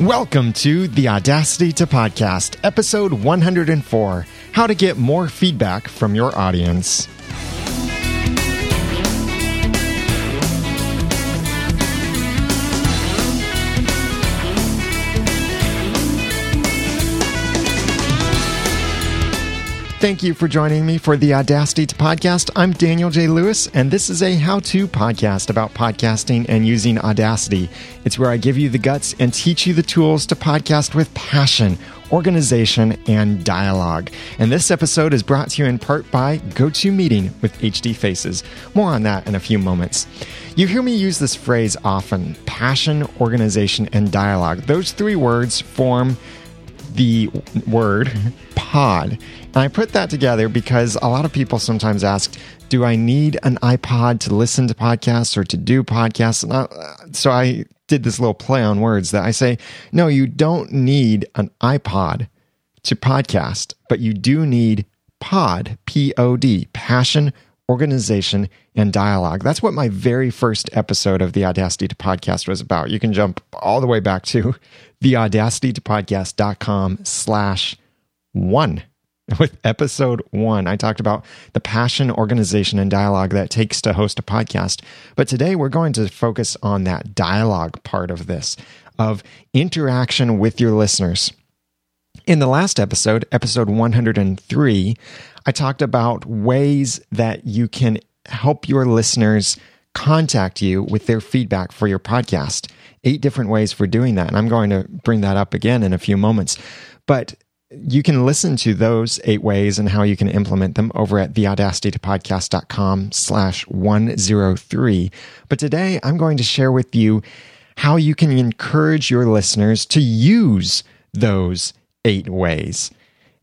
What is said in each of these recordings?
Welcome to the Audacity to Podcast, episode 104, How to Get More Feedback from Your Audience. Thank you for joining me for the Audacity to Podcast. I'm Daniel J. Lewis, and this is a how-to podcast about podcasting and using Audacity. It's where I give you the guts and teach you the tools to podcast with passion, organization, and dialogue. And this episode is brought to you in part by GoToMeeting with HD Faces. More on that in a few moments. You hear me use this phrase often: passion, organization, and dialogue. Those three words form the word pod. And I put that together because a lot of people sometimes ask, do I need an iPod to listen to podcasts or to do podcasts? And so I did this little play on words that I say, no, you don't need an iPod to podcast, but you do need pod, P-O-D, passion, organization, and dialogue. That's what my very first episode of the Audacity to Podcast was about. You can jump all the way back to theaudacitytopodcast.com/1. With episode 1, I talked about the passion, organization, and dialogue that it takes to host a podcast. But today we're going to focus on that dialogue part of this, of interaction with your listeners. In the last episode, episode 103, I talked about ways that you can help your listeners contact you with their feedback for your podcast. 8 different ways for doing that. And I'm going to bring that up again in a few moments. But you can listen to those 8 ways and how you can implement them over at theaudacitytopodcast.com/103. But today I'm going to share with you how you can encourage your listeners to use those 8 ways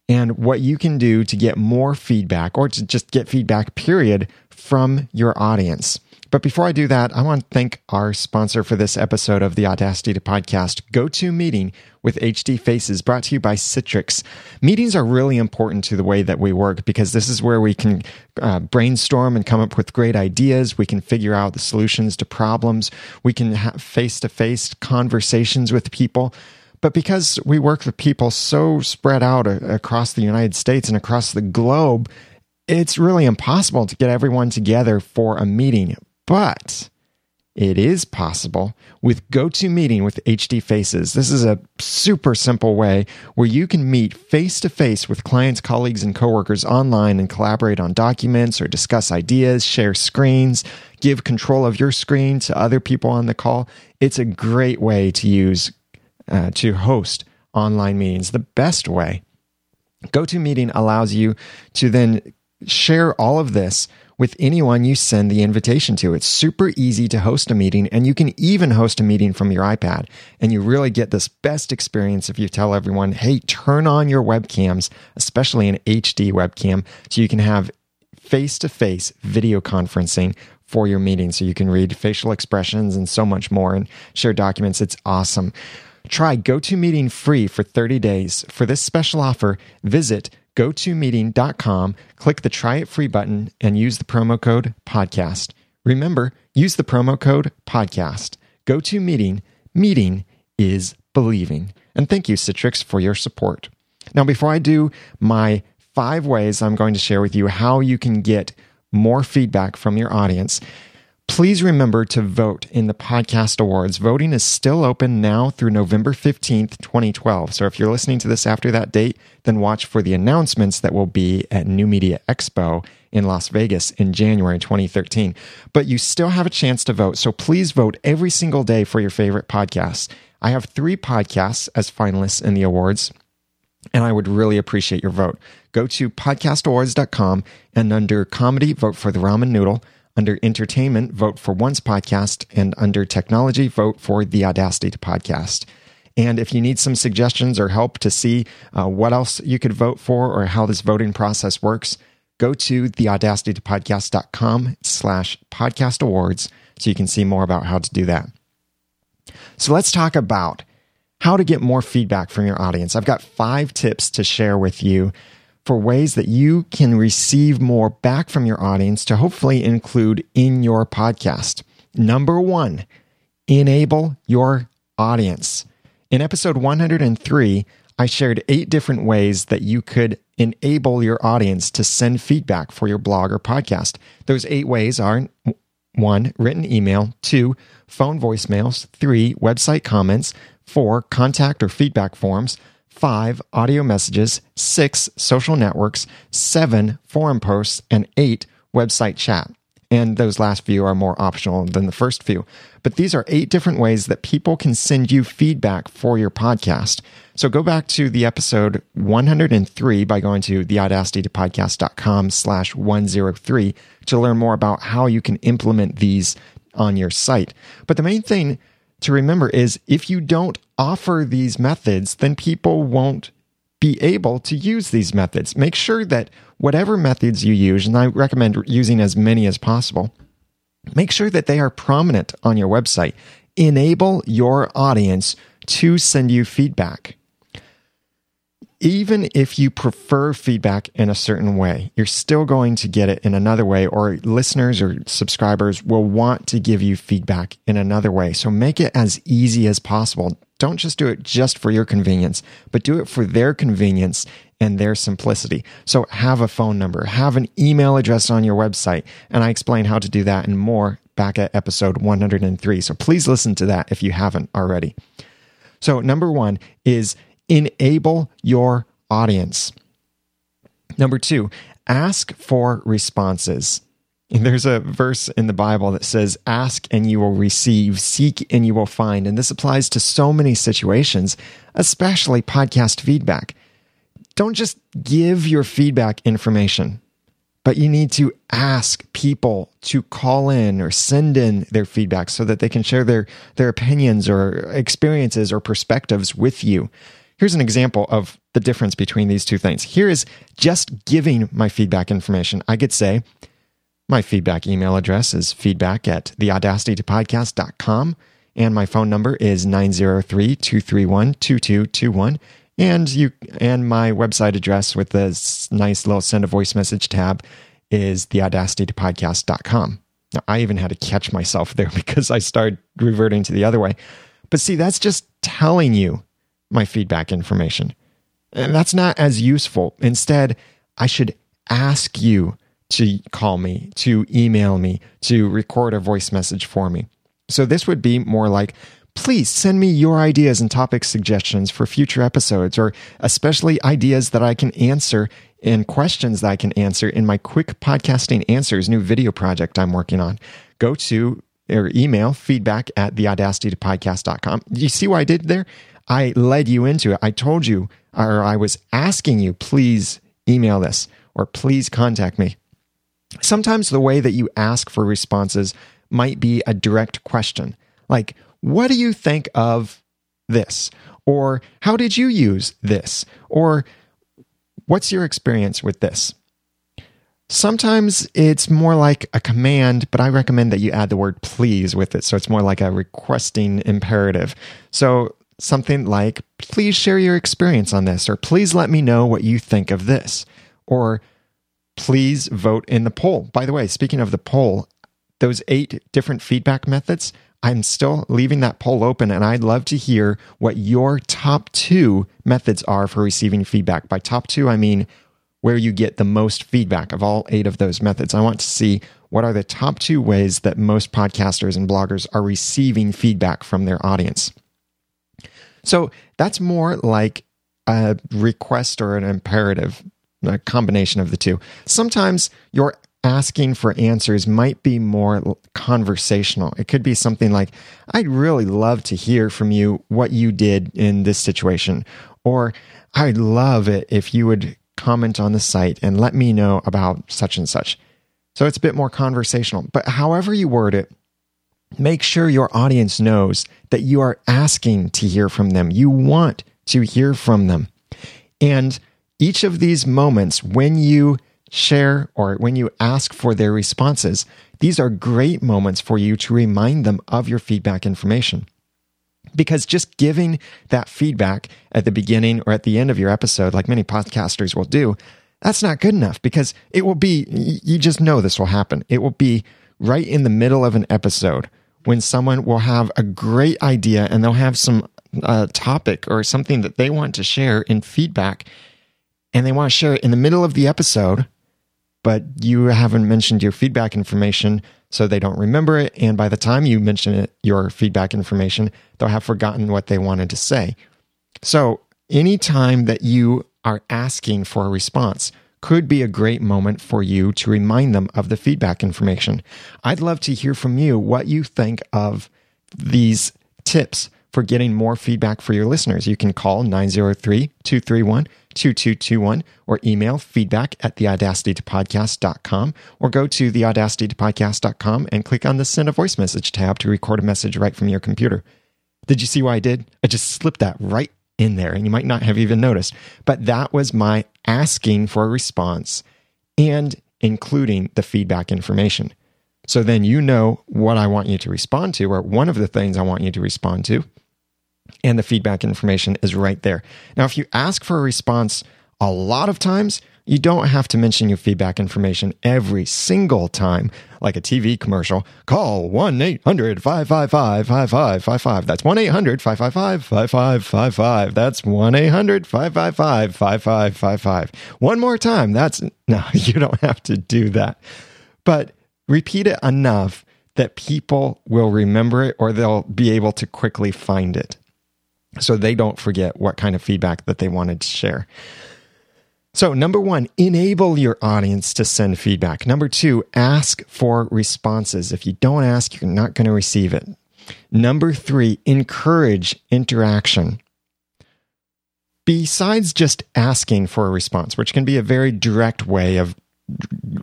and what you can do to get more feedback, or to just get feedback, period, from your audience. But before I do that, I want to thank our sponsor for this episode of the Audacity to Podcast, GoToMeeting with HD Faces, brought to you by Citrix. Meetings are really important to the way that we work, because this is where we can brainstorm and come up with great ideas. We can figure out the solutions to problems. We can have face-to-face conversations with people. But because we work with people so spread out across the United States and across the globe, it's really impossible to get everyone together for a meeting. But it is possible with GoToMeeting with HD Faces. This is a super simple way where you can meet face-to-face with clients, colleagues, and coworkers online and collaborate on documents or discuss ideas, share screens, give control of your screen to other people on the call. It's a great way to use to host online meetings, the best way. GoToMeeting allows you to then share all of this with anyone you send the invitation to. It's super easy to host a meeting, and you can even host a meeting from your iPad. And you really get this best experience if you tell everyone, hey, turn on your webcams, especially an HD webcam, so you can have face-to-face video conferencing for your meeting. So you can read facial expressions and so much more and share documents. It's awesome. Try GoToMeeting free for 30 days. For this special offer, visit GoToMeeting.com, click the Try It Free button, and use the promo code podcast. Remember, use the promo code podcast. GoToMeeting, meeting is believing. And thank you, Citrix, for your support. Now, before I do my 5 ways I'm going to share with you how you can get more feedback from your audience, please remember to vote in the Podcast Awards. Voting is still open now through November 15th, 2012. So if you're listening to this after that date, then watch for the announcements that will be at New Media Expo in Las Vegas in January 2013. But you still have a chance to vote, so please vote every single day for your favorite podcasts. I have 3 podcasts as finalists in the awards, and I would really appreciate your vote. Go to podcastawards.com, and under comedy, vote for the Ramen Noodle. Under entertainment, vote for Once Podcast, and under technology, vote for the Audacity to Podcast. And if you need some suggestions or help to see what else you could vote for or how this voting process works, go to theaudacitytopodcast.com/podcast awards so you can see more about how to do that. So let's talk about how to get more feedback from your audience. I've got 5 tips to share with you for ways that you can receive more back from your audience to hopefully include in your podcast. Number 1, enable your audience. In episode 103, I shared 8 different ways that you could enable your audience to send feedback for your blog or podcast. Those 8 ways are: 1, written email; 2, phone voicemails; 3, website comments; 4, contact or feedback forms; 5, audio messages; 6, social networks; 7, forum posts; and 8, website chat. And those last few are more optional than the first few. But these are 8 different ways that people can send you feedback for your podcast. So go back to the episode 103 by going to theaudacitytopodcast.com/103 to learn more about how you can implement these on your site. But the main thing to remember is if you don't offer these methods, then people won't be able to use these methods. Make sure that whatever methods you use, and I recommend using as many as possible, make sure that they are prominent on your website. Enable your audience to send you feedback. Even if you prefer feedback in a certain way, you're still going to get it in another way, or listeners or subscribers will want to give you feedback in another way. So make it as easy as possible. Don't just do it just for your convenience, but do it for their convenience and their simplicity. So have a phone number, have an email address on your website, and I explain how to do that and more back at episode 103. So please listen to that if you haven't already. So number 1 is enable your audience. Number 2, ask for responses. There's a verse in the Bible that says, ask and you will receive, seek and you will find. And this applies to so many situations, especially podcast feedback. Don't just give your feedback information, but you need to ask people to call in or send in their feedback so that they can share their opinions or experiences or perspectives with you. Here's an example of the difference between these two things. Here is just giving my feedback information. I could say, my feedback email address is feedback@theaudacitytopodcast.com, and my phone number is 903-231-2221, and my website address with this nice little send a voice message tab is theaudacitytopodcast.com. Now, I even had to catch myself there because I started reverting to the other way. But see, that's just telling you my feedback information, and that's not as useful. Instead, I should ask you to call me, to email me, to record a voice message for me. So this would be more like, please send me your ideas and topic suggestions for future episodes, or especially ideas that I can answer and questions that I can answer in my Quick Podcasting Answers new video project I'm working on. Go to or email feedback@theaudacitytopodcast.com. You see what I did there? I led you into it. I told you, or I was asking you, please email this or please contact me. Sometimes the way that you ask for responses might be a direct question, like, what do you think of this? Or how did you use this? Or what's your experience with this? Sometimes it's more like a command, but I recommend that you add the word please with it. So it's more like a requesting imperative. So something like, please share your experience on this, or please let me know what you think of this, or please vote in the poll. By the way, speaking of the poll, those 8 different feedback methods, I'm still leaving that poll open, and I'd love to hear what your top 2 methods are for receiving feedback. By top 2, I mean where you get the most feedback of all 8 of those methods. I want to see what are the top 2 ways that most podcasters and bloggers are receiving feedback from their audience. So that's more like a request or an imperative, a combination of the 2. Sometimes your asking for answers might be more conversational. It could be something like, I'd really love to hear from you what you did in this situation, or I'd love it if you would comment on the site and let me know about such and such. So it's a bit more conversational, but however you word it, make sure your audience knows that you are asking to hear from them. You want to hear from them. And each of these moments, when you share or when you ask for their responses, these are great moments for you to remind them of your feedback information. Because just giving that feedback at the beginning or at the end of your episode, like many podcasters will do, that's not good enough, because it will be, you just know this will happen. It will be right in the middle of an episode when someone will have a great idea and they'll have some topic or something that they want to share in feedback, and they want to share it in the middle of the episode, but you haven't mentioned your feedback information, so they don't remember it. And by the time you mention it, your feedback information, they'll have forgotten what they wanted to say. So anytime that you are asking for a response could be a great moment for you to remind them of the feedback information. I'd love to hear from you what you think of these tips for getting more feedback for your listeners. You can call 903-231-2221 or email feedback@theaudacitytopodcast.com or go to theaudacitytopodcast.com and click on the Send a Voice Message tab to record a message right from your computer. Did you see what I did? I just slipped that right in there, and you might not have even noticed. But that was my asking for a response and including the feedback information. So then you know what I want you to respond to, or one of the things I want you to respond to, and the feedback information is right there. Now, if you ask for a response a lot of times, you don't have to mention your feedback information every single time, like a TV commercial. Call 1-800-555-5555. That's 1-800-555-5555. That's 1-800-555-5555. One more time. No, you don't have to do that. But repeat it enough that people will remember it, or they'll be able to quickly find it, so they don't forget what kind of feedback that they wanted to share. So number one, enable your audience to send feedback. Number two, ask for responses. If you don't ask, you're not going to receive it. Number three, encourage interaction. Besides just asking for a response, which can be a very direct way of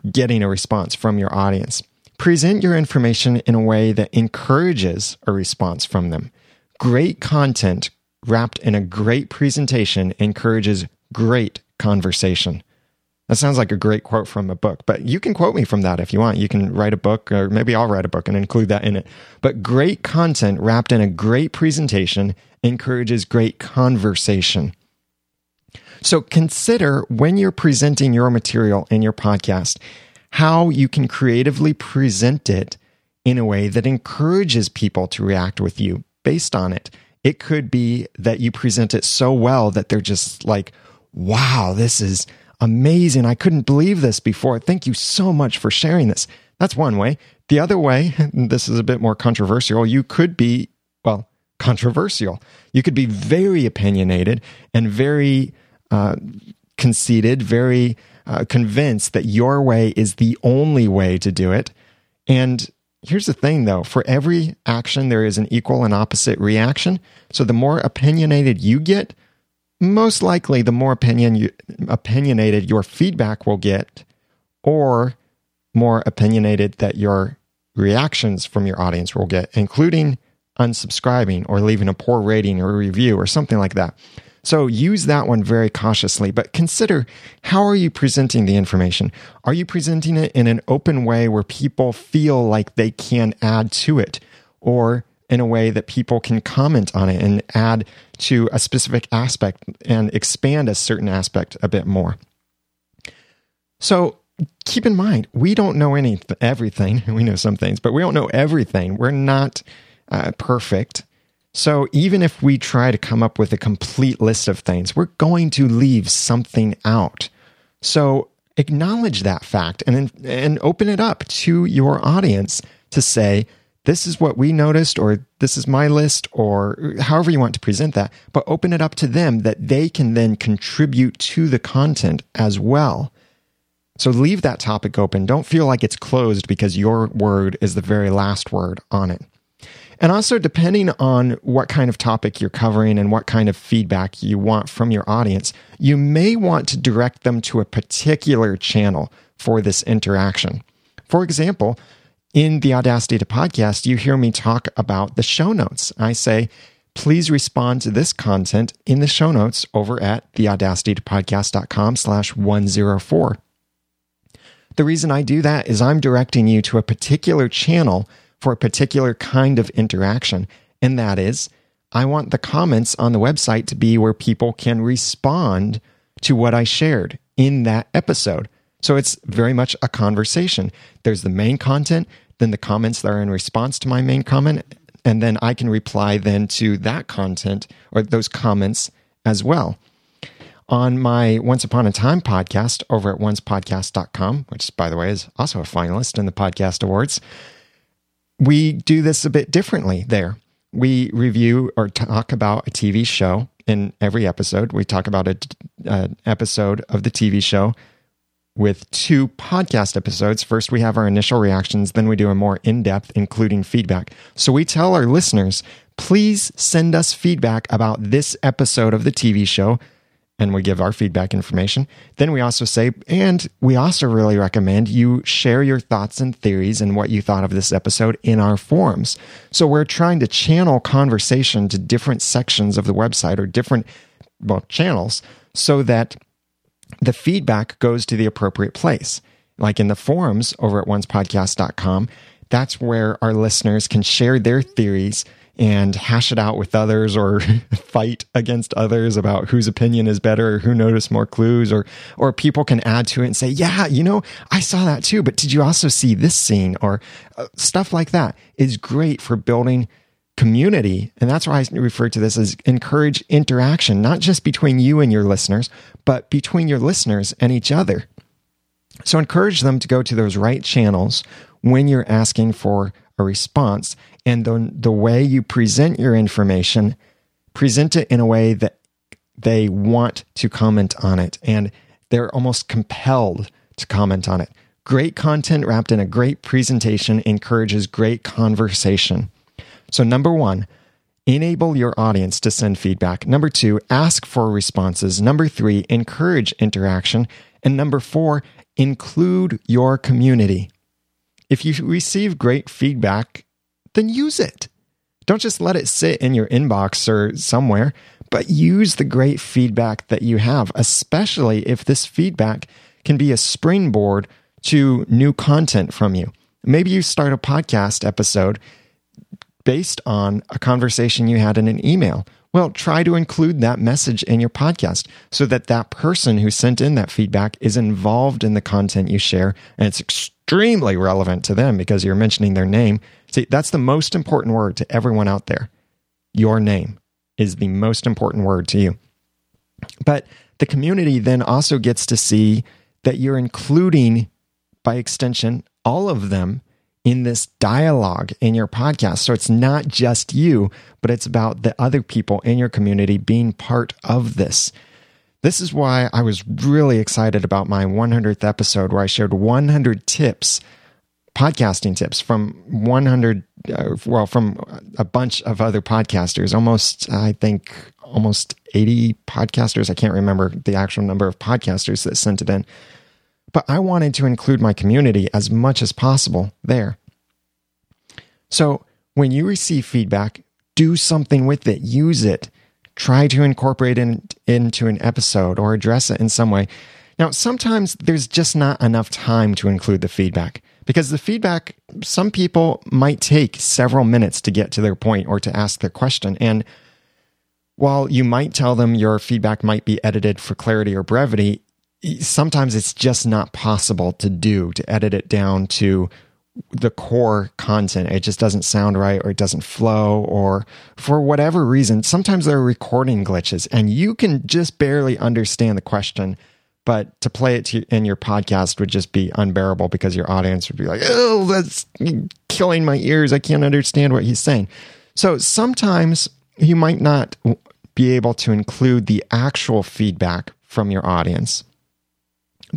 getting a response from your audience, present your information in a way that encourages a response from them. Great content wrapped in a great presentation encourages great conversation. That sounds like a great quote from a book, but you can quote me from that if you want. You can write a book, or maybe I'll write a book and include that in it. But great content wrapped in a great presentation encourages great conversation. So consider, when you're presenting your material in your podcast, how you can creatively present it in a way that encourages people to react with you based on it. It could be that you present it so well that they're just like, wow, this is amazing. I couldn't believe this before. Thank you so much for sharing this. That's one way. The other way, and this is a bit more controversial, you could be, well, controversial. You could be very opinionated and very conceited, very convinced that your way is the only way to do it. And here's the thing, though. For every action, there is an equal and opposite reaction. So the more opinionated you get, most likely, the more opinionated your feedback will get, or more opinionated that your reactions from your audience will get, including unsubscribing or leaving a poor rating or review or something like that. So use that one very cautiously, but consider, how are you presenting the information? Are you presenting it in an open way where people feel like they can add to it, or in a way that people can comment on it and add to a specific aspect and expand a certain aspect a bit more? So keep in mind, we don't know everything. We know some things, but we don't know everything. We're not perfect. So even if we try to come up with a complete list of things, we're going to leave something out. So acknowledge that fact and open it up to your audience to say, this is what we noticed, or this is my list, or however you want to present that, but open it up to them that they can then contribute to the content as well. So leave that topic open. Don't feel like it's closed because your word is the very last word on it. And also, depending on what kind of topic you're covering and what kind of feedback you want from your audience, you may want to direct them to a particular channel for this interaction. For example, in the Audacity to Podcast, you hear me talk about the show notes. I say, please respond to this content in the show notes over at theaudacitytopodcast.com/104. The reason I do that is I'm directing you to a particular channel for a particular kind of interaction. And that is, I want the comments on the website to be where people can respond to what I shared in that episode. So it's very much a conversation. There's the main content, then the comments that are in response to my main comment, And then I can reply then to that content or those comments as well. On my Once Upon a Time podcast over at oncepodcast.com, which, by the way, is also a finalist in the Podcast Awards, we do this a bit differently there. We review or talk about a TV show in every episode. We talk about an episode of the TV show with two podcast episodes. First, we have our initial reactions. Then we do a more in-depth, including feedback. So we tell our listeners, please send us feedback about this episode of the TV show, and we give our feedback information. Then we also say, and we also really recommend you share your thoughts and theories and what you thought of this episode in our forums. So we're trying to channel conversation to different sections of the website or different, well, channels, so that the feedback goes to the appropriate place. Like in the forums over at oncepodcast.com, that's where our listeners can share their theories and hash it out with others or fight against others about whose opinion is better or who noticed more clues, or people can add to it and say, yeah, you know, I saw that too, but did you also see this scene? Or stuff like that is great for building community. And that's why I refer to this as encourage interaction, not just between you and your listeners, but between your listeners and each other. So encourage them to go to those right channels when you're asking for a response. And the way you present your information, present it in a way that they want to comment on it, and they're almost compelled to comment on it. Great content wrapped in a great presentation encourages great conversation. So number one, enable your audience to send feedback. Number two, ask for responses. Number three, encourage interaction. And number four, include your community. If you receive great feedback, then use it. Don't just let it sit in your inbox or somewhere, but use the great feedback that you have, especially if this feedback can be a springboard to new content from you. Maybe you start a podcast episode based on a conversation you had in an email. Well, try to include that message in your podcast so that that person who sent in that feedback is involved in the content you share, and it's extremely relevant to them because you're mentioning their name. See, that's the most important word to everyone out there. Your name is the most important word to you. But the community then also gets to see that you're including, by extension, all of them in this dialogue in your podcast. So it's not just you, but it's about the other people in your community being part of this. This is why I was really excited about my 100th episode, where I shared 100 tips, podcasting tips from from a bunch of other podcasters, almost 80 podcasters. I can't remember the actual number of podcasters that sent it in, but I wanted to include my community as much as possible there. So when you receive feedback, do something with it, use it. Try to incorporate it into an episode or address it in some way. Now, sometimes there's just not enough time to include the feedback, because the feedback, some people might take several minutes to get to their point or to ask their question. And while you might tell them your feedback might be edited for clarity or brevity, sometimes it's just not possible to edit it down to the core content. It just doesn't sound right, or it doesn't flow, or for whatever reason, sometimes there are recording glitches and you can just barely understand the question, but to play it in your podcast would just be unbearable because your audience would be like, oh, that's killing my ears. I can't understand what he's saying. So sometimes you might not be able to include the actual feedback from your audience,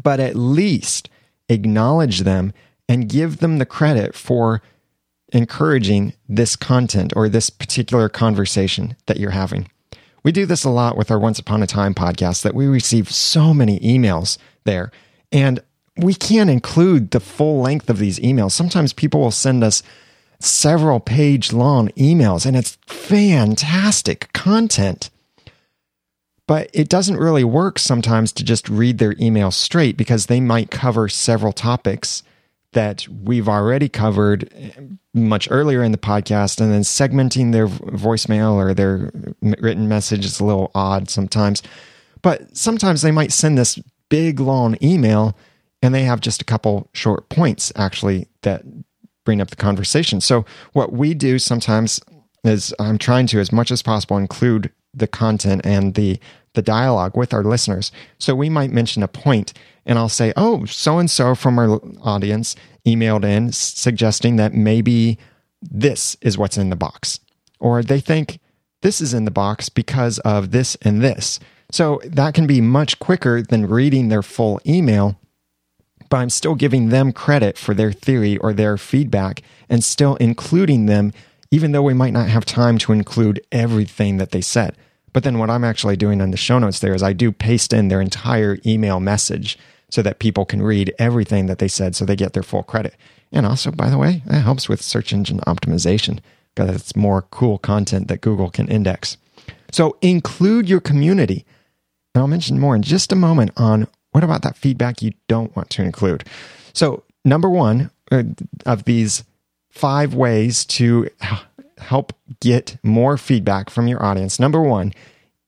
but at least acknowledge them and give them the credit for encouraging this content or this particular conversation that you're having. We do this a lot with our Once Upon a Time podcast, that we receive so many emails there, and we can't include the full length of these emails. Sometimes people will send us several page long emails, and it's fantastic content. But it doesn't really work sometimes to just read their email straight, because they might cover several topics that we've already covered much earlier in the podcast, and then segmenting their voicemail or their written message is a little odd sometimes. But sometimes they might send this big, long email, and they have just a couple short points, actually, that bring up the conversation. So what we do sometimes is I'm trying to, as much as possible, include the content and the dialogue with our listeners. So we might mention a point, and I'll say, oh, so-and-so from our audience emailed in suggesting that maybe this is what's in the box. Or they think this is in the box because of this and this. So that can be much quicker than reading their full email, but I'm still giving them credit for their theory or their feedback and still including them, even though we might not have time to include everything that they said. But then what I'm actually doing on the show notes there is I do paste in their entire email message so that people can read everything that they said so they get their full credit. And also, by the way, that helps with search engine optimization because it's more cool content that Google can index. So include your community. And I'll mention more in just a moment on what about that feedback you don't want to include. So number one of these 5 ways to help get more feedback from your audience. Number one,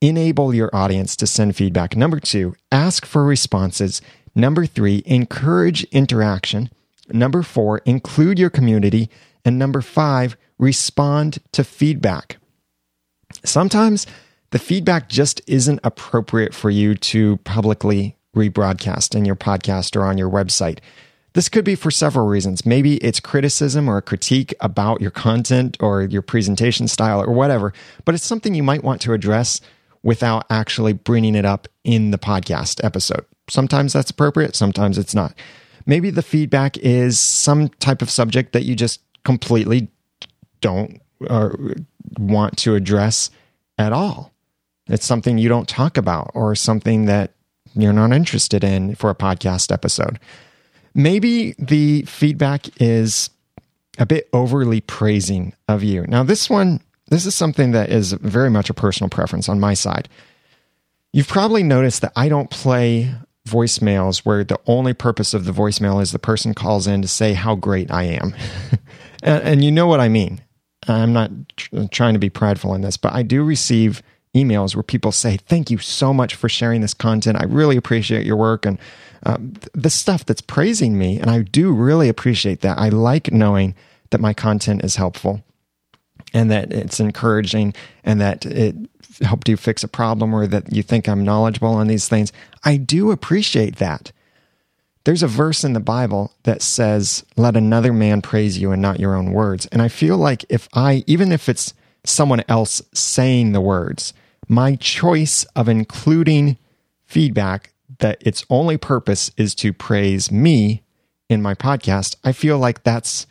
enable your audience to send feedback. Number two, ask for responses. Number three, encourage interaction. Number four, include your community. And number five, respond to feedback. Sometimes the feedback just isn't appropriate for you to publicly rebroadcast in your podcast or on your website. This could be for several reasons. Maybe it's criticism or a critique about your content or your presentation style or whatever, but it's something you might want to address without actually bringing it up in the podcast episode. Sometimes that's appropriate, sometimes it's not. Maybe the feedback is some type of subject that you just completely don't want to address at all. It's something you don't talk about or something that you're not interested in for a podcast episode. Maybe the feedback is a bit overly praising of you. Now, this is something that is very much a personal preference on my side. You've probably noticed that I don't play voicemails where the only purpose of the voicemail is the person calls in to say how great I am. And you know what I mean. I'm not trying to be prideful in this, but I do receive emails where people say, thank you so much for sharing this content. I really appreciate your work and the stuff that's praising me. And I do really appreciate that. I like knowing that my content is helpful and that it's encouraging and that it helped you fix a problem or that you think I'm knowledgeable on these things. I do appreciate that. There's a verse in the Bible that says, let another man praise you and not your own words. And I feel like even if it's someone else saying the words, my choice of including feedback that its only purpose is to praise me in my podcast, I feel like that's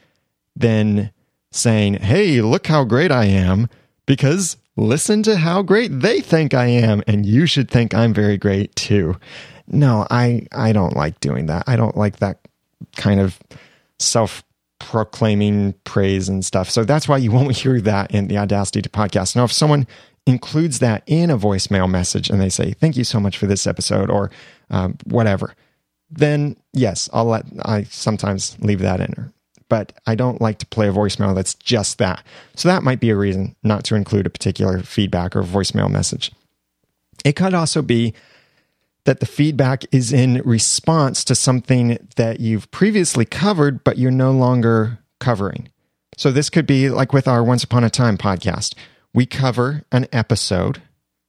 then saying, hey, look how great I am, because listen to how great they think I am, and you should think I'm very great too. No, I don't like doing that. I don't like that kind of self-proclaiming praise and stuff. So that's why you won't hear that in the Audacity to Podcast. Now, if someone includes that in a voicemail message and they say, thank you so much for this episode or whatever, then yes, I sometimes leave that in there. But I don't like to play a voicemail that's just that. So that might be a reason not to include a particular feedback or voicemail message. It could also be that the feedback is in response to something that you've previously covered, but you're no longer covering. So this could be like with our Once Upon a Time podcast. We cover an episode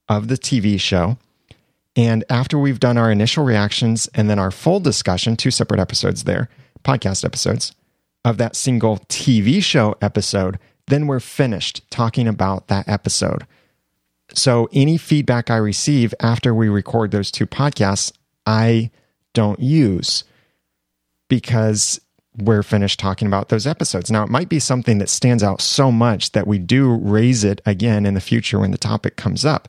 of the TV show, and after we've done our initial reactions and then our full discussion, 2 separate episodes there, podcast episodes, of that single TV show episode, then we're finished talking about that episode. So any feedback I receive after we record those 2 podcasts, I don't use because we're finished talking about those episodes. Now, it might be something that stands out so much that we do raise it again in the future when the topic comes up.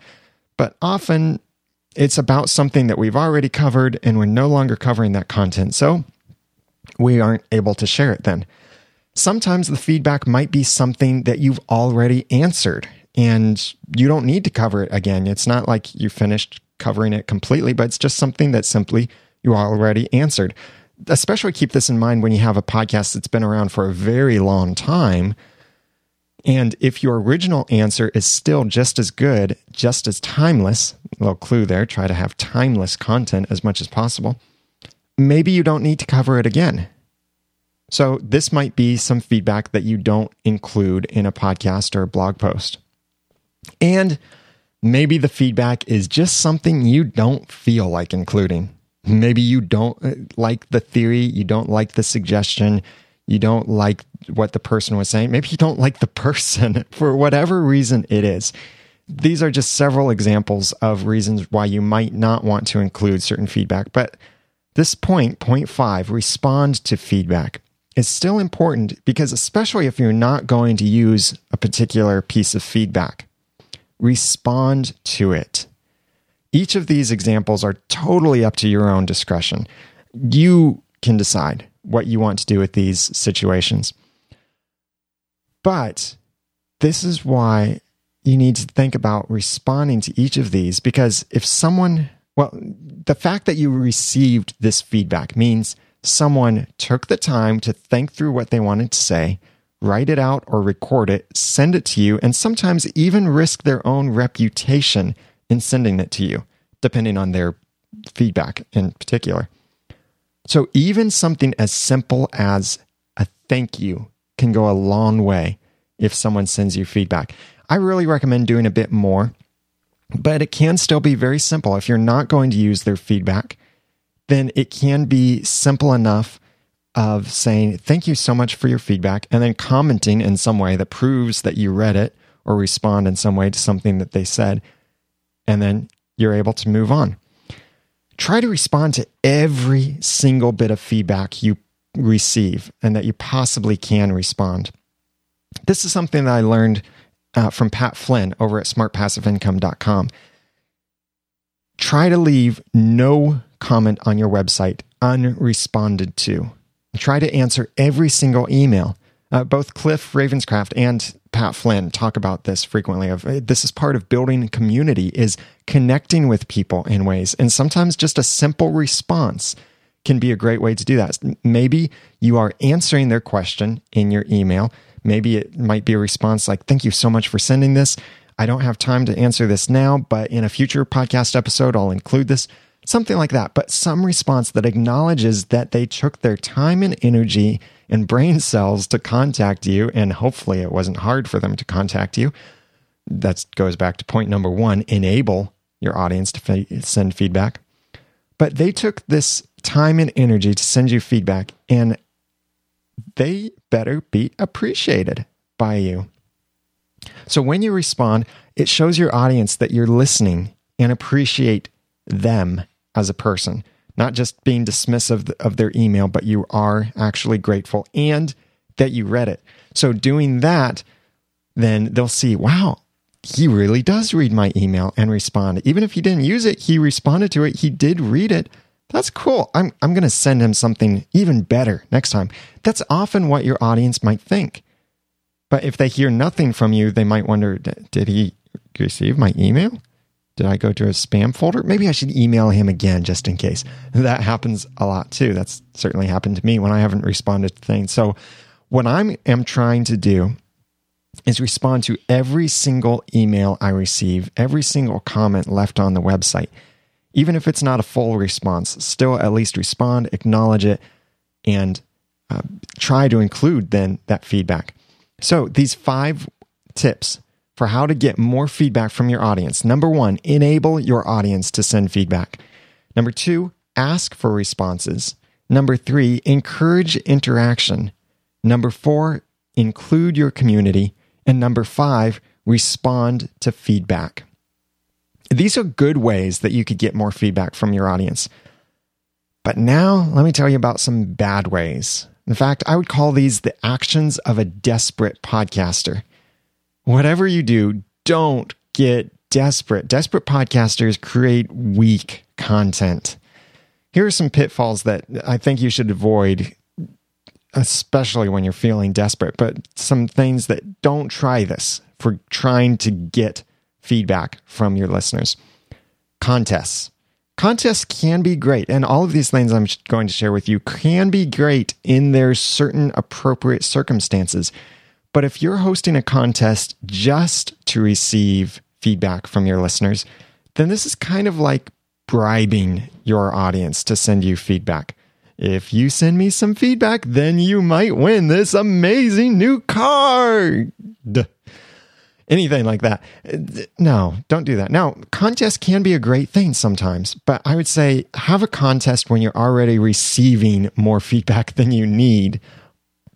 But often it's about something that we've already covered and we're no longer covering that content. So we aren't able to share it then. Sometimes the feedback might be something that you've already answered and you don't need to cover it again. It's not like you finished covering it completely, but it's just something that simply you already answered. Especially keep this in mind when you have a podcast that's been around for a very long time. And if your original answer is still just as good, just as timeless, little clue there, try to have timeless content as much as possible, maybe you don't need to cover it again. So this might be some feedback that you don't include in a podcast or a blog post. And maybe the feedback is just something you don't feel like including. Maybe you don't like the theory, you don't like the suggestion, you don't like what the person was saying. Maybe you don't like the person for whatever reason it is. These are just several examples of reasons why you might not want to include certain feedback. But this point five, respond to feedback, is still important because especially if you're not going to use a particular piece of feedback, respond to it. Each of these examples are totally up to your own discretion. You can decide what you want to do with these situations. But this is why you need to think about responding to each of these, because if someone... well, the fact that you received this feedback means someone took the time to think through what they wanted to say, write it out or record it, send it to you, and sometimes even risk their own reputation in sending it to you, depending on their feedback in particular. So even something as simple as a thank you can go a long way if someone sends you feedback. I really recommend doing a bit more, but it can still be very simple. If you're not going to use their feedback, then it can be simple enough of saying, thank you so much for your feedback, and then commenting in some way that proves that you read it or respond in some way to something that they said, and then you're able to move on. Try to respond to every single bit of feedback you receive and that you possibly can respond. This is something that I learned from Pat Flynn over at smartpassiveincome.com. Try to leave no comment on your website unresponded to. Try to answer every single email. Both Cliff Ravenscraft and Pat Flynn talk about this frequently. This is part of building community, is connecting with people in ways. And sometimes just a simple response can be a great way to do that. Maybe you are answering their question in your email. Maybe it might be a response like, thank you so much for sending this. I don't have time to answer this now, but in a future podcast episode, I'll include this. Something like that. But some response that acknowledges that they took their time and energy and brain cells to contact you, and hopefully it wasn't hard for them to contact you. That goes back to point number one, enable your audience to send feedback. But they took this time and energy to send you feedback, and they better be appreciated by you. So when you respond, it shows your audience that you're listening and appreciate them as a person, not just being dismissive of their email, but you are actually grateful and that you read it. So doing that, then they'll see, wow, he really does read my email and respond. Even if he didn't use it, he responded to it. He did read it. That's cool. I'm going to send him something even better next time. That's often what your audience might think. But if they hear nothing from you, they might wonder, did he receive my email? Did I go to a spam folder? Maybe I should email him again just in case. That happens a lot too. That's certainly happened to me when I haven't responded to things. So what I am trying to do is respond to every single email I receive, every single comment left on the website. Even if it's not a full response, still at least respond, acknowledge it, and try to include then that feedback. So these 5 tips for how to get more feedback from your audience. Number 1, enable your audience to send feedback. Number 2, ask for responses. Number 3, encourage interaction. Number 4, include your community. And number 5, respond to feedback. These are good ways that you could get more feedback from your audience. But now, let me tell you about some bad ways. In fact, I would call these the actions of a desperate podcaster. Whatever you do, don't get desperate. Desperate podcasters create weak content. Here are some pitfalls that I think you should avoid, especially when you're feeling desperate, but some things that don't try this for trying to get feedback from your listeners. Contests. Contests can be great, and all of these things I'm going to share with you can be great in their certain appropriate circumstances. But if you're hosting a contest just to receive feedback from your listeners, then this is kind of like bribing your audience to send you feedback. If you send me some feedback, then you might win this amazing new card. Anything like that. No, don't do that. Now, contests can be a great thing sometimes, but I would say have a contest when you're already receiving more feedback than you need.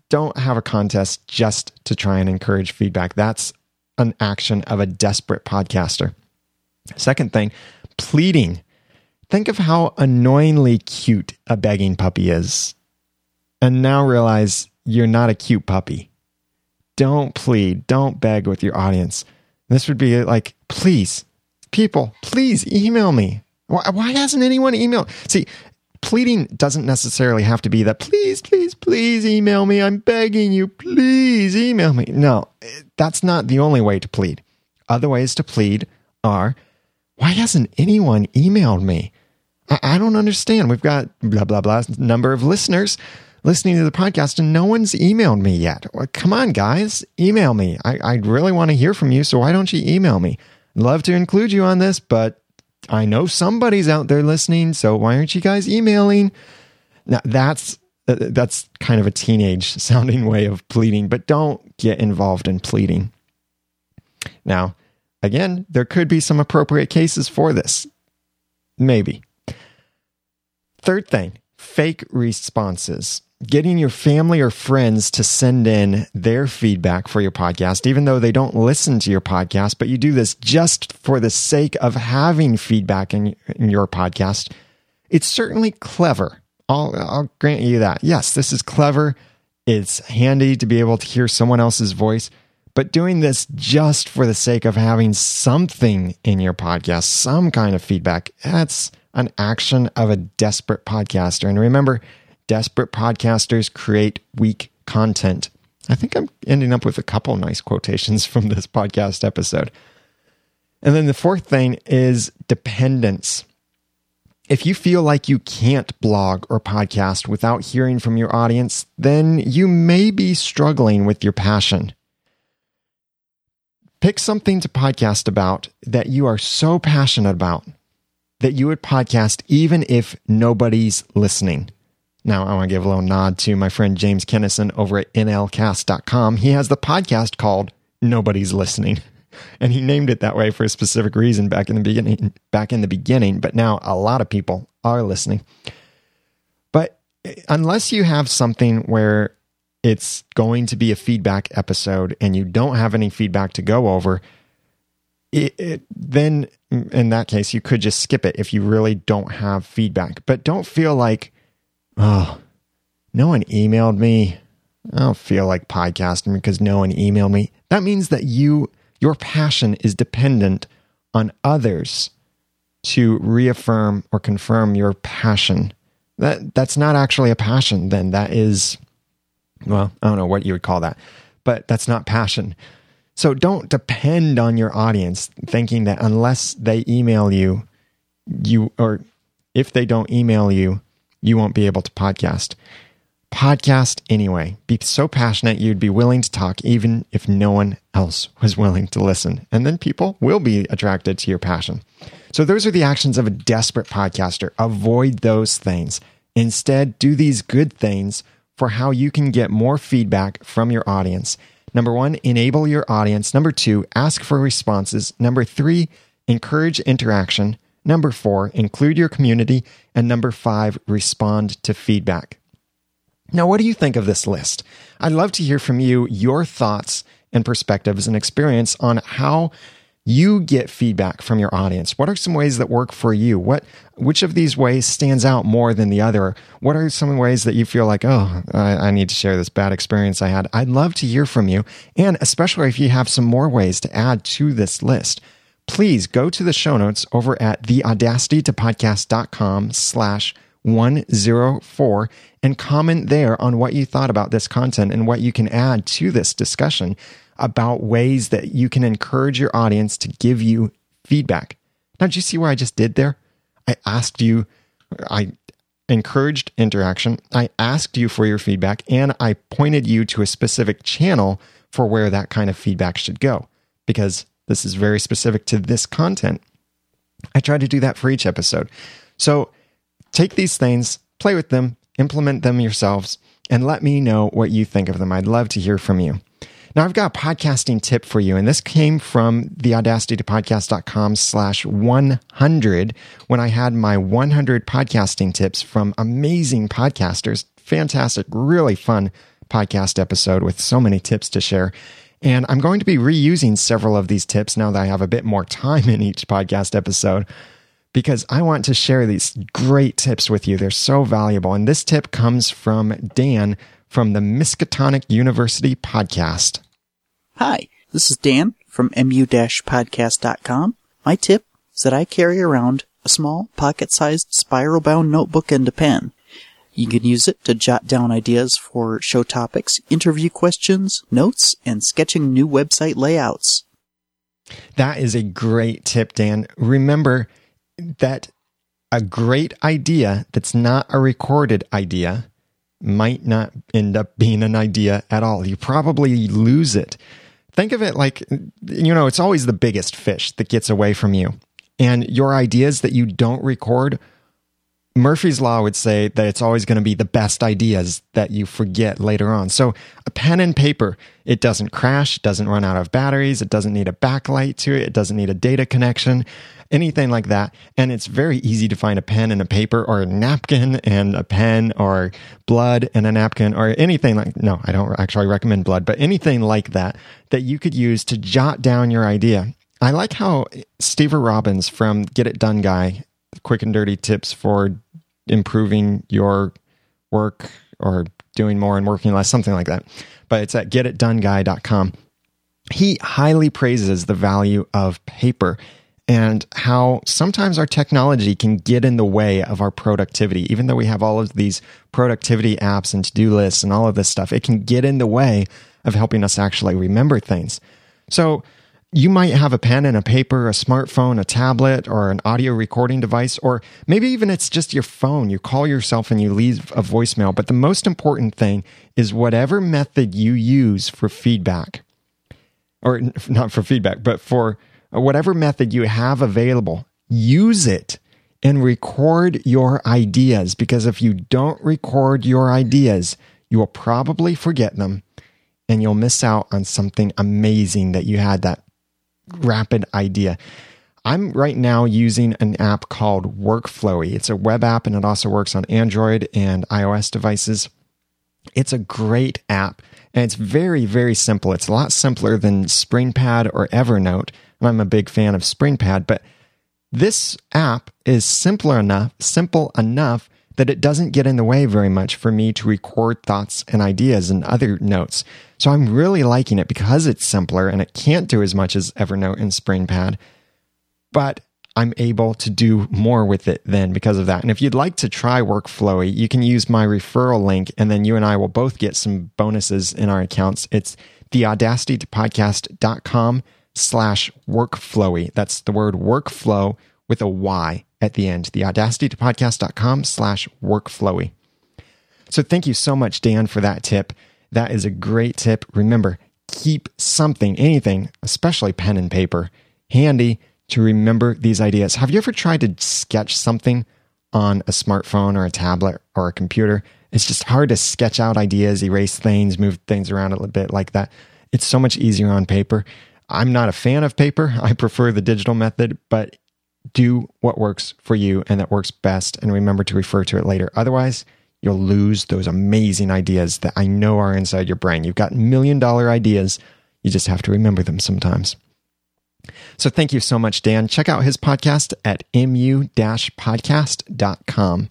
Don't have a contest just to try and encourage feedback. That's an action of a desperate podcaster. Second thing, pleading. Think of how annoyingly cute a begging puppy is. And now realize you're not a cute puppy. Don't plead. Don't beg with your audience. This would be like, please, people, please email me. Why hasn't anyone emailed? See, pleading doesn't necessarily have to be that, please, please, please email me. I'm begging you. Please email me. No, that's not the only way to plead. Other ways to plead are, why hasn't anyone emailed me? I don't understand. We've got blah, blah, blah number of listeners listening to the podcast and no one's emailed me yet. Well, come on, guys, email me. I really want to hear from you, so why don't you email me? I'd love to include you on this, but I know somebody's out there listening, so why aren't you guys emailing? Now, that's kind of a teenage-sounding way of pleading, but don't get involved in pleading. Now, again, there could be some appropriate cases for this. Maybe. Third thing, fake responses. Getting your family or friends to send in their feedback for your podcast, even though they don't listen to your podcast, but you do this just for the sake of having feedback in your podcast. It's certainly clever. I'll grant you that. Yes, this is clever. It's handy to be able to hear someone else's voice, but doing this just for the sake of having something in your podcast, some kind of feedback, that's an action of a desperate podcaster. And remember, desperate podcasters create weak content. I think I'm ending up with a couple nice quotations from this podcast episode. And then the fourth thing is dependence. If you feel like you can't blog or podcast without hearing from your audience, then you may be struggling with your passion. Pick something to podcast about that you are so passionate about that you would podcast even if nobody's listening. Now, I want to give a little nod to my friend James Kennison over at nlcast.com. He has the podcast called Nobody's Listening, and he named it that way for a specific reason back in the beginning, but now a lot of people are listening. But unless you have something where it's going to be a feedback episode and you don't have any feedback to go over, then in that case, you could just skip it if you really don't have feedback. But don't feel like, oh, no one emailed me. I don't feel like podcasting because no one emailed me. That means that your passion is dependent on others to reaffirm or confirm your passion. That's not actually a passion then. That is... well, I don't know what you would call that, but that's not passion. So don't depend on your audience thinking that unless they email you, or if they don't email you, you won't be able to podcast. Podcast anyway. Be so passionate you'd be willing to talk even if no one else was willing to listen. And then people will be attracted to your passion. So those are the actions of a desperate podcaster. Avoid those things. Instead, do these good things for how you can get more feedback from your audience. Number one, enable your audience. Number two, ask for responses. Number three, encourage interaction. Number four, include your community. And number five, respond to feedback. Now, what do you think of this list? I'd love to hear from you, your thoughts and perspectives and experience on how you get feedback from your audience. What are some ways that work for you? Which of these ways stands out more than the other? What are some ways that you feel like, oh, I need to share this bad experience I had? I'd love to hear from you. And especially if you have some more ways to add to this list, please go to the show notes over at theaudacitytopodcast.com/104 and comment there on what you thought about this content and what you can add to this discussion about ways that you can encourage your audience to give you feedback. Now, did you see what I just did there? I asked you, I encouraged interaction, I asked you for your feedback, and I pointed you to a specific channel for where that kind of feedback should go, because this is very specific to this content. I try to do that for each episode. So take these things, play with them, implement them yourselves, and let me know what you think of them. I'd love to hear from you. Now, I've got a podcasting tip for you, and this came from the audacitytopodcast.com/100 when I had my 100 podcasting tips from amazing podcasters. Fantastic, really fun podcast episode with so many tips to share. And I'm going to be reusing several of these tips now that I have a bit more time in each podcast episode, because I want to share these great tips with you. They're so valuable. And this tip comes from Dan from the Miskatonic University podcast. Hi, this is Dan from mu-podcast.com. My tip is that I carry around a small pocket-sized spiral-bound notebook and a pen. You can use it to jot down ideas for show topics, interview questions, notes, and sketching new website layouts. That is a great tip, Dan. Remember that a great idea that's not a recorded idea might not end up being an idea at all. You probably lose it. Think of it like, you know, it's always the biggest fish that gets away from you. And your ideas that you don't record, Murphy's Law would say that it's always going to be the best ideas that you forget later on. So a pen and paper, it doesn't crash, it doesn't run out of batteries, it doesn't need a backlight to it, it doesn't need a data connection, anything like that. And it's very easy to find a pen and a paper, or a napkin and a pen, or blood and a napkin, or anything like, no, I don't actually recommend blood, but anything like that, that you could use to jot down your idea. I like how Steve Robbins from Get It Done Guy, quick and dirty tips for improving your work or doing more and working less, something like that. But it's at getitdoneguy.com. He highly praises the value of paper and how sometimes our technology can get in the way of our productivity. Even though we have all of these productivity apps and to-do lists and all of this stuff, it can get in the way of helping us actually remember things. So you might have a pen and a paper, a smartphone, a tablet, or an audio recording device, or maybe even it's just your phone. You call yourself and you leave a voicemail. But the most important thing is whatever method you use for feedback, or not for feedback, but for whatever method you have available, use it and record your ideas. Because if you don't record your ideas, you will probably forget them and you'll miss out on something amazing that you had, that rapid idea. I'm right now using an app called Workflowy. It's a web app and it also works on Android and iOS devices. It's a great app and it's very, very simple. It's a lot simpler than Springpad or Evernote. And I'm a big fan of Springpad, but this app is simple enough that it doesn't get in the way very much for me to record thoughts and ideas and other notes. So I'm really liking it because it's simpler and it can't do as much as Evernote and Springpad, but I'm able to do more with it then because of that. And if you'd like to try Workflowy, you can use my referral link and then you and I will both get some bonuses in our accounts. It's theaudacitytopodcast.com/workflowy. That's the word workflow with a Y at the end, theaudacitytopodcast.com/workflowy. So thank you so much, Dan, for that tip. That is a great tip. Remember, keep something, anything, especially pen and paper, handy to remember these ideas. Have you ever tried to sketch something on a smartphone or a tablet or a computer? It's just hard to sketch out ideas, erase things, move things around a little bit like that. It's so much easier on paper. I'm not a fan of paper. I prefer the digital method, but do what works for you and that works best, and remember to refer to it later. Otherwise, you'll lose those amazing ideas that I know are inside your brain. You've got million-dollar ideas. You just have to remember them sometimes. So thank you so much, Dan. Check out his podcast at mu-podcast.com.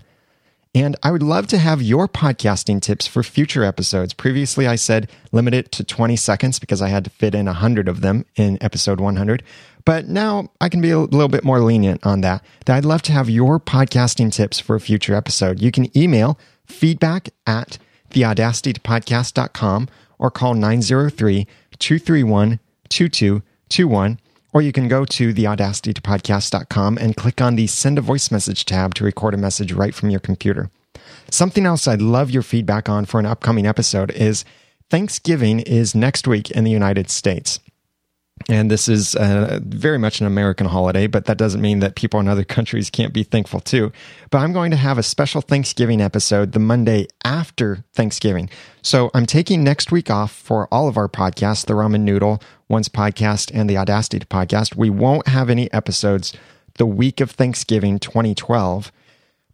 And I would love to have your podcasting tips for future episodes. Previously, I said limit it to 20 seconds because I had to fit in 100 of them in episode 100. But now I can be a little bit more lenient on that. I'd love to have your podcasting tips for a future episode. You can email feedback@theaudacitytopodcast.com or call 903-231-2221. Or you can go to theaudacitytopodcast.com and click on the Send a Voice Message tab to record a message right from your computer. Something else I'd love your feedback on for an upcoming episode is Thanksgiving is next week in the United States. And this is very much an American holiday, but that doesn't mean that people in other countries can't be thankful too. But I'm going to have a special Thanksgiving episode the Monday after Thanksgiving. So I'm taking next week off for all of our podcasts, the Ramen Noodle, Once Podcast, and the Audacity to Podcast. We won't have any episodes the week of Thanksgiving 2012,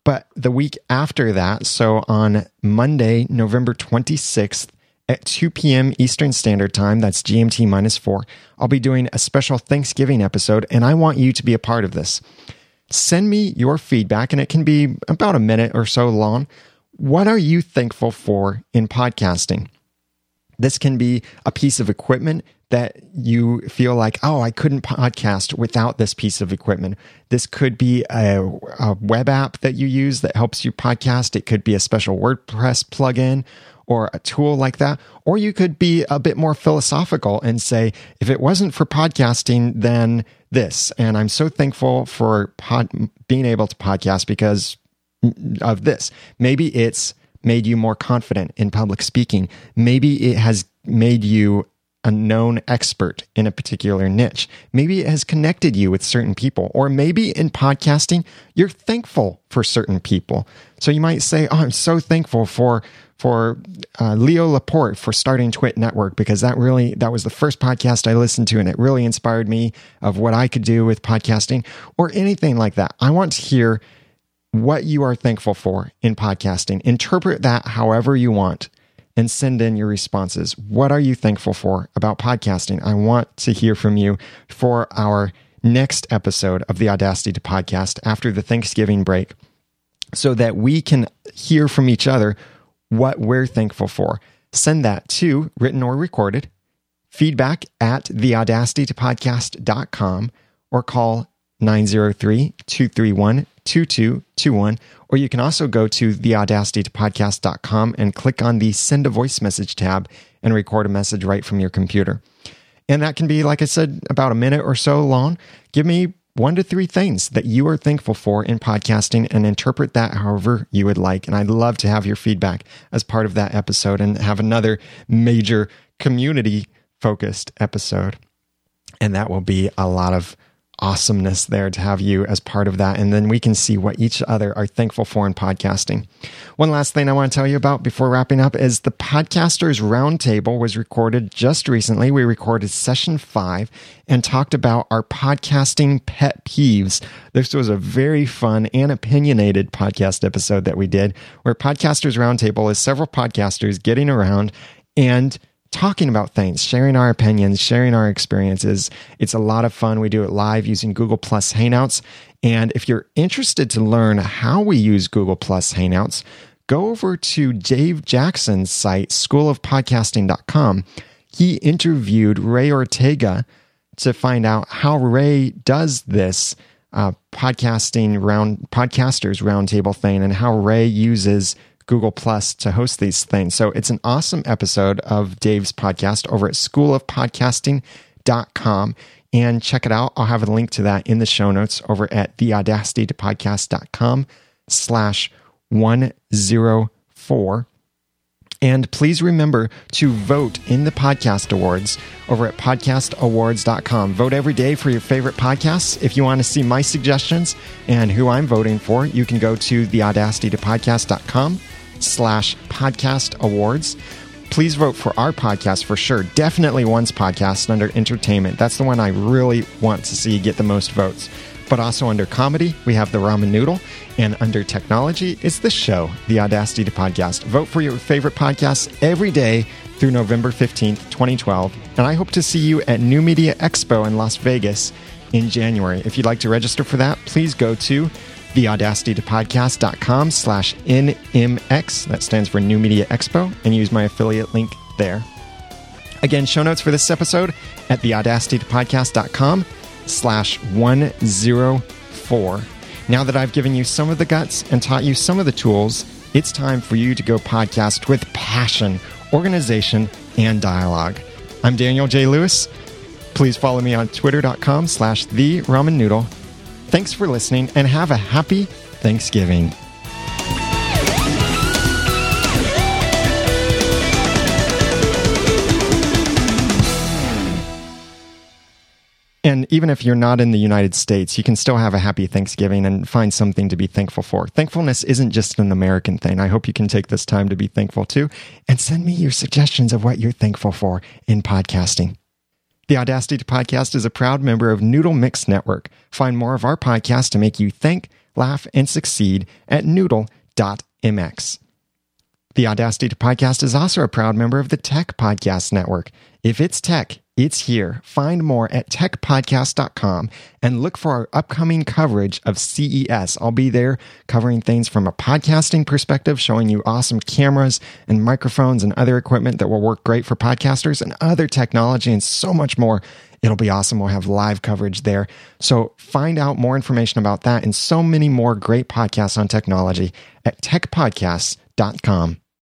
but the week after that, so on Monday, November 26th, at 2 p.m. Eastern Standard Time, that's GMT minus 4, I'll be doing a special Thanksgiving episode, and I want you to be a part of this. Send me your feedback, and it can be about a minute or so long. What are you thankful for in podcasting? This can be a piece of equipment that you feel like, oh, I couldn't podcast without this piece of equipment. This could be a web app that you use that helps you podcast. It could be a special WordPress plugin or a tool like that. Or you could be a bit more philosophical and say, if it wasn't for podcasting, then this. And I'm so thankful for being able to podcast because of this. Maybe it's made you more confident in public speaking. Maybe it has made you a known expert in a particular niche. Maybe it has connected you with certain people, or maybe in podcasting, you're thankful for certain people. So you might say, oh, I'm so thankful for Leo Laporte for starting Twit Network, because that was the first podcast I listened to, and it really inspired me of what I could do with podcasting or anything like that. I want to hear what you are thankful for in podcasting. Interpret that however you want, and send in your responses. What are you thankful for about podcasting? I want to hear from you for our next episode of the Audacity to Podcast after the Thanksgiving break, so that we can hear from each other what we're thankful for. Send that to, written or recorded, feedback@theaudacitytopodcast.com, or call 903-231-2221, or you can also go to theaudacitytopodcast.com and click on the Send a Voice Message tab and record a message right from your computer. And that can be, like I said, about a minute or so long. Give me 1 to 3 things that you are thankful for in podcasting and interpret that however you would like. And I'd love to have your feedback as part of that episode and have another major community-focused episode. And that will be a lot of awesomeness there to have you as part of that. And then we can see what each other are thankful for in podcasting. One last thing I want to tell you about before wrapping up is the Podcasters Roundtable was recorded just recently. We recorded session 5 and talked about our podcasting pet peeves. This was a very fun and opinionated podcast episode that we did, where Podcasters Roundtable is several podcasters getting around and talking about things, sharing our opinions, sharing our experiences. It's a lot of fun. We do it live using Google Plus Hangouts. And if you're interested to learn how we use Google Plus Hangouts, go over to Dave Jackson's site, schoolofpodcasting.com. He interviewed Ray Ortega to find out how Ray does this podcasters roundtable thing and how Ray uses Google Plus to host these things. So it's an awesome episode of Dave's podcast over at schoolofpodcasting.com, and check it out. I'll have a link to that in the show notes over at theaudacitytopodcast.com/104. And please remember to vote in the Podcast Awards over at podcastawards.com. Vote every day for your favorite podcasts. If you want to see my suggestions and who I'm voting for, you can go to theaudacitytopodcast.com/podcast awards. Please vote for our podcast for sure. Definitely Once Podcast under entertainment. That's the one I really want to see get the most votes. But also under comedy, we have the Ramen Noodle. And under technology, it's the show, The Audacity to Podcast. Vote for your favorite podcasts every day through November 15th, 2012. And I hope to see you at New Media Expo in Las Vegas in January. If you'd like to register for that, please go to theaudacitytopodcast.com/NMX. That stands for New Media Expo. And use my affiliate link there. Again, show notes for this episode at theaudacitytopodcast.com/104. Now that I've given you some of the guts and taught you some of the tools, it's time for you to go podcast with passion, organization, and dialogue. I'm Daniel J. Lewis. Please follow me on twitter.com/TheRamenNoodle. Thanks for listening, and have a happy Thanksgiving. And even if you're not in the United States, you can still have a happy Thanksgiving and find something to be thankful for. Thankfulness isn't just an American thing. I hope you can take this time to be thankful too. And send me your suggestions of what you're thankful for in podcasting. The Audacity to Podcast is a proud member of Noodle Mix Network. Find more of our podcasts to make you think, laugh, and succeed at noodle.mx. The Audacity to Podcast is also a proud member of the Tech Podcast Network. If it's tech, it's here. Find more at techpodcast.com and look for our upcoming coverage of CES. I'll be there covering things from a podcasting perspective, showing you awesome cameras and microphones and other equipment that will work great for podcasters and other technology and so much more. It'll be awesome. We'll have live coverage there. So find out more information about that and so many more great podcasts on technology at techpodcast.com.